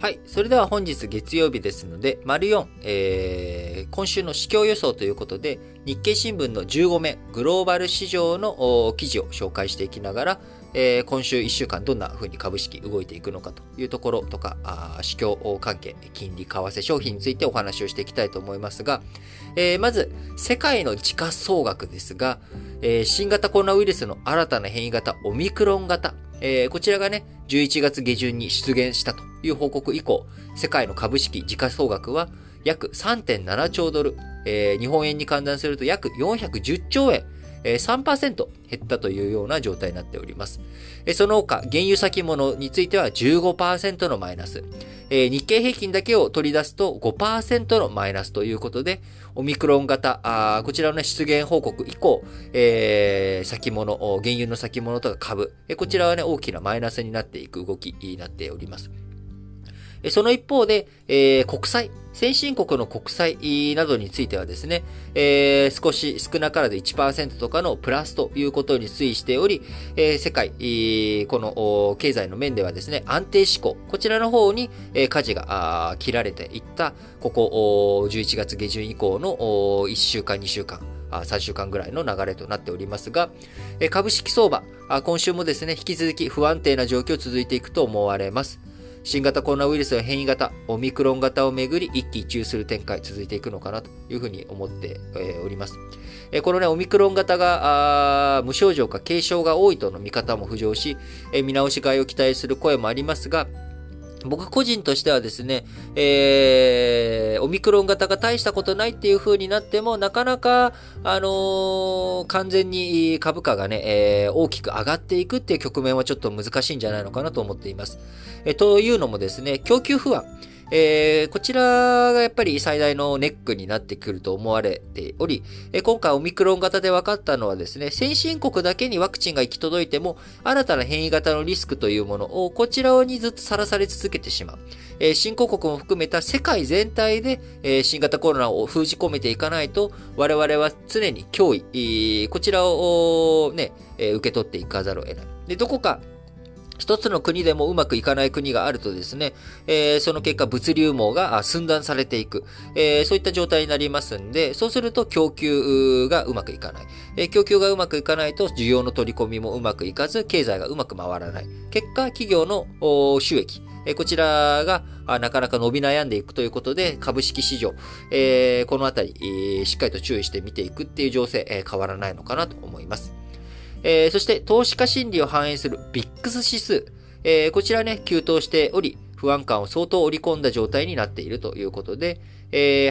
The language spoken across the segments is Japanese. はい。それでは本日月曜日ですので、4、今週の市況予想ということで、日経新聞の15面、グローバル市場の記事を紹介していきながら、今週1週間どんな風に株式動いていくのかというところとか、市況関係、金利、為替、商品についてお話をしていきたいと思いますが、まず、世界の時価総額ですが、新型コロナウイルスの新たな変異型、オミクロン型、こちらがね、11月下旬に出現したという報告以降、世界の株式時価総額は約 3.7 兆ドル、日本円に換算すると約410兆円、3% 減ったというような状態になっております。その他、原油先物については 15% のマイナス、日経平均だけを取り出すと 5% のマイナスということで、オミクロン型、こちらの、ね、出現報告以降、先物、原油の先物とか株、こちらはね、大きなマイナスになっていく動きになっております。その一方で、国債、先進国の国債などについてはですね、少し少なからず 1% とかのプラスということに推移しており、世界、この経済の面ではですね、安定志向、こちらの方に舵が切られていった、ここ11月下旬以降の1週間、2週間、3週間ぐらいの流れとなっておりますが、株式相場、今週もですね、引き続き不安定な状況続いていくと思われます。新型コロナウイルスの変異型、オミクロン型をめぐり一喜一憂する展開続いていくのかなというふうに思っております。このね、オミクロン型が無症状か軽症が多いとの見方も浮上し、見直し買いを期待する声もありますが、僕個人としてはですね、オミクロン型が大したことないっていう風になっても、なかなか、完全に株価がね、大きく上がっていくっていう局面はちょっと難しいんじゃないのかなと思っています。というのもですね、供給不安。こちらがやっぱり最大のネックになってくると思われており、今回オミクロン型で分かったのはですね、先進国だけにワクチンが行き届いても、新たな変異型のリスクというものをこちらにずっとさらされ続けてしまう。新興国も含めた世界全体で、新型コロナを封じ込めていかないと、我々は常に脅威、こちらをね、受け取っていかざるを得ない。で、どこか一つの国でもうまくいかない国があるとですね、その結果物流網が寸断されていく、そういった状態になりますんで、そうすると供給がうまくいかない、供給がうまくいかないと需要の取り込みもうまくいかず、経済がうまく回らない。結果、企業の収益、こちらがなかなか伸び悩んでいくということで、株式市場、このあたり、しっかりと注意して見ていくっていう情勢、変わらないのかなと思います。そして投資家心理を反映するビックス指数、こちらね、急騰しており、不安感を相当織り込んだ状態になっているということで、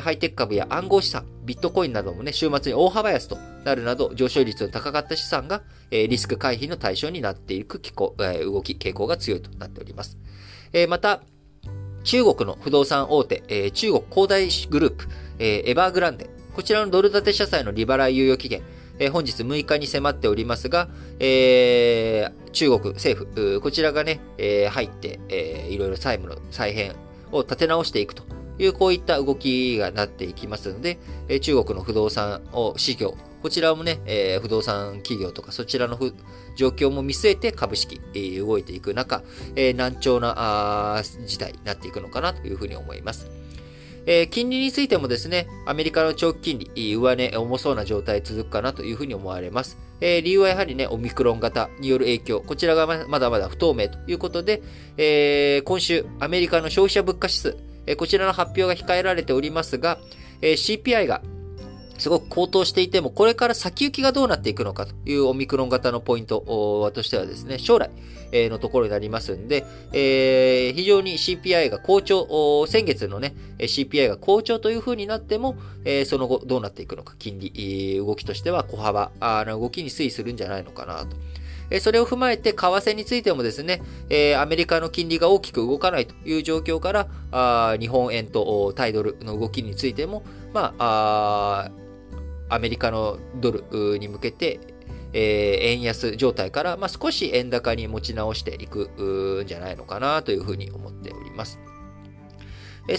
ハイテク株や暗号資産、ビットコインなどもね、週末に大幅安となるなど、上昇率の高かった資産が、リスク回避の対象になっていく動き傾向が強いとなっております。また、中国の不動産大手、中国恒大グループ、エバーグランデ、こちらのドル建て社債の利払い猶予期限、本日6日に迫っておりますが、中国政府、こちらがね、入って、いろいろ債務の再編を立て直していくという、こういった動きがなっていきますので、中国の不動産市場、こちらもね、不動産企業とかそちらの状況も見据えて株式、動いていく中、難聴な事態になっていくのかなというふうに思います。金利についてもですね、アメリカの長期金利、上値重そうな状態続くかなというふうに思われます。理由はやはりね、オミクロン型による影響、こちらがまだまだ不透明ということで、今週、アメリカの消費者物価指数、こちらの発表が控えられておりますが、CPI がすごく高騰していても、これから先行きがどうなっていくのかというオミクロン型のポイントとしてはですね、将来のところになりますんで、非常に CPI が好調、先月のね、CPI が好調という風になっても、その後どうなっていくのか、金利、動きとしては小幅な動きに推移するんじゃないのかなと。それを踏まえて、為替についてもですね、アメリカの金利が大きく動かないという状況から、日本円と対ドルの動きについても、アメリカのドルに向けて、円安状態から、少し円高に持ち直していくんじゃないのかなというふうに思っております。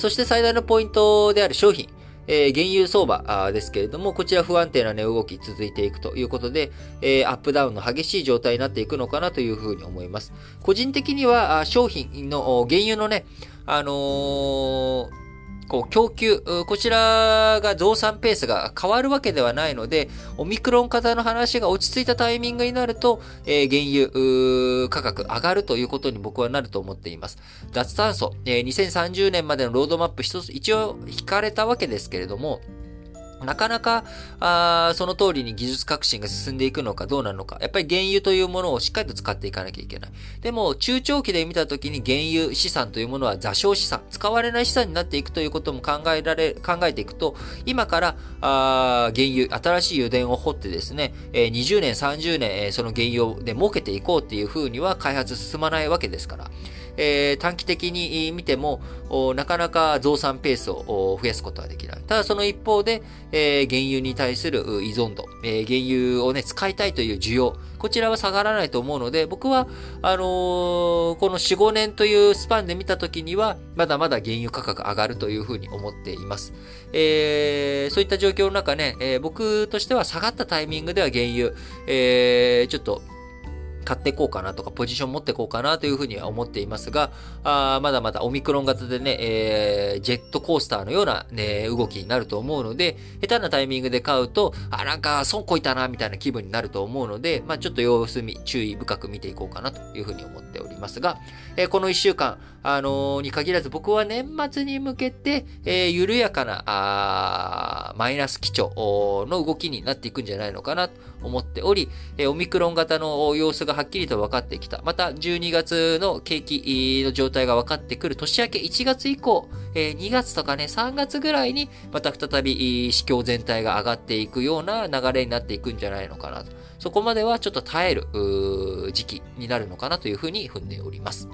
そして最大のポイントである商品。原油相場ですけれども、こちら不安定な値動き続いていくということで、アップダウンの激しい状態になっていくのかなというふうに思います。個人的には商品の原油のね、こう供給、こちらが増産ペースが変わるわけではないので、オミクロン型の話が落ち着いたタイミングになると、原油価格上がるということに僕はなると思っています。脱炭素、2030年までのロードマップ一応引かれたわけですけれども、なかなか、その通りに技術革新が進んでいくのかどうなのか。やっぱり原油というものをしっかりと使っていかなきゃいけない。でも、中長期で見たときに原油資産というものは座礁資産、使われない資産になっていくということも考えていくと、今から、原油、新しい油田を掘ってですね、20年、30年、その原油で儲けていこうっていう風には開発進まないわけですから。短期的に見ても、なかなか増産ペースを増やすことはできない。ただその一方で、原油に対する依存度、原油をね、使いたいという需要、こちらは下がらないと思うので、僕は、この4、5年というスパンで見たときには、まだまだ原油価格上がるというふうに思っています。そういった状況の中ね、僕としては下がったタイミングでは原油、ちょっと、買っていこうかなとか、ポジション持っていこうかなというふうには思っていますが、まだまだオミクロン型でね、ジェットコースターのような、ね、動きになると思うので、下手なタイミングで買うと、なんか損こいたなみたいな気分になると思うので、ちょっと様子見、注意深く見ていこうかなというふうに思っておりますが、この1週間、に限らず僕は年末に向けて、緩やかな、マイナス基調の動きになっていくんじゃないのかなと思っており、オミクロン型の様子がはっきりと分かってきた。また12月の景気の状態が分かってくる年明け1月以降、2月とかね、3月ぐらいにまた再び市況全体が上がっていくような流れになっていくんじゃないのかなと。そこまではちょっと耐える時期になるのかなというふうに踏んでおります。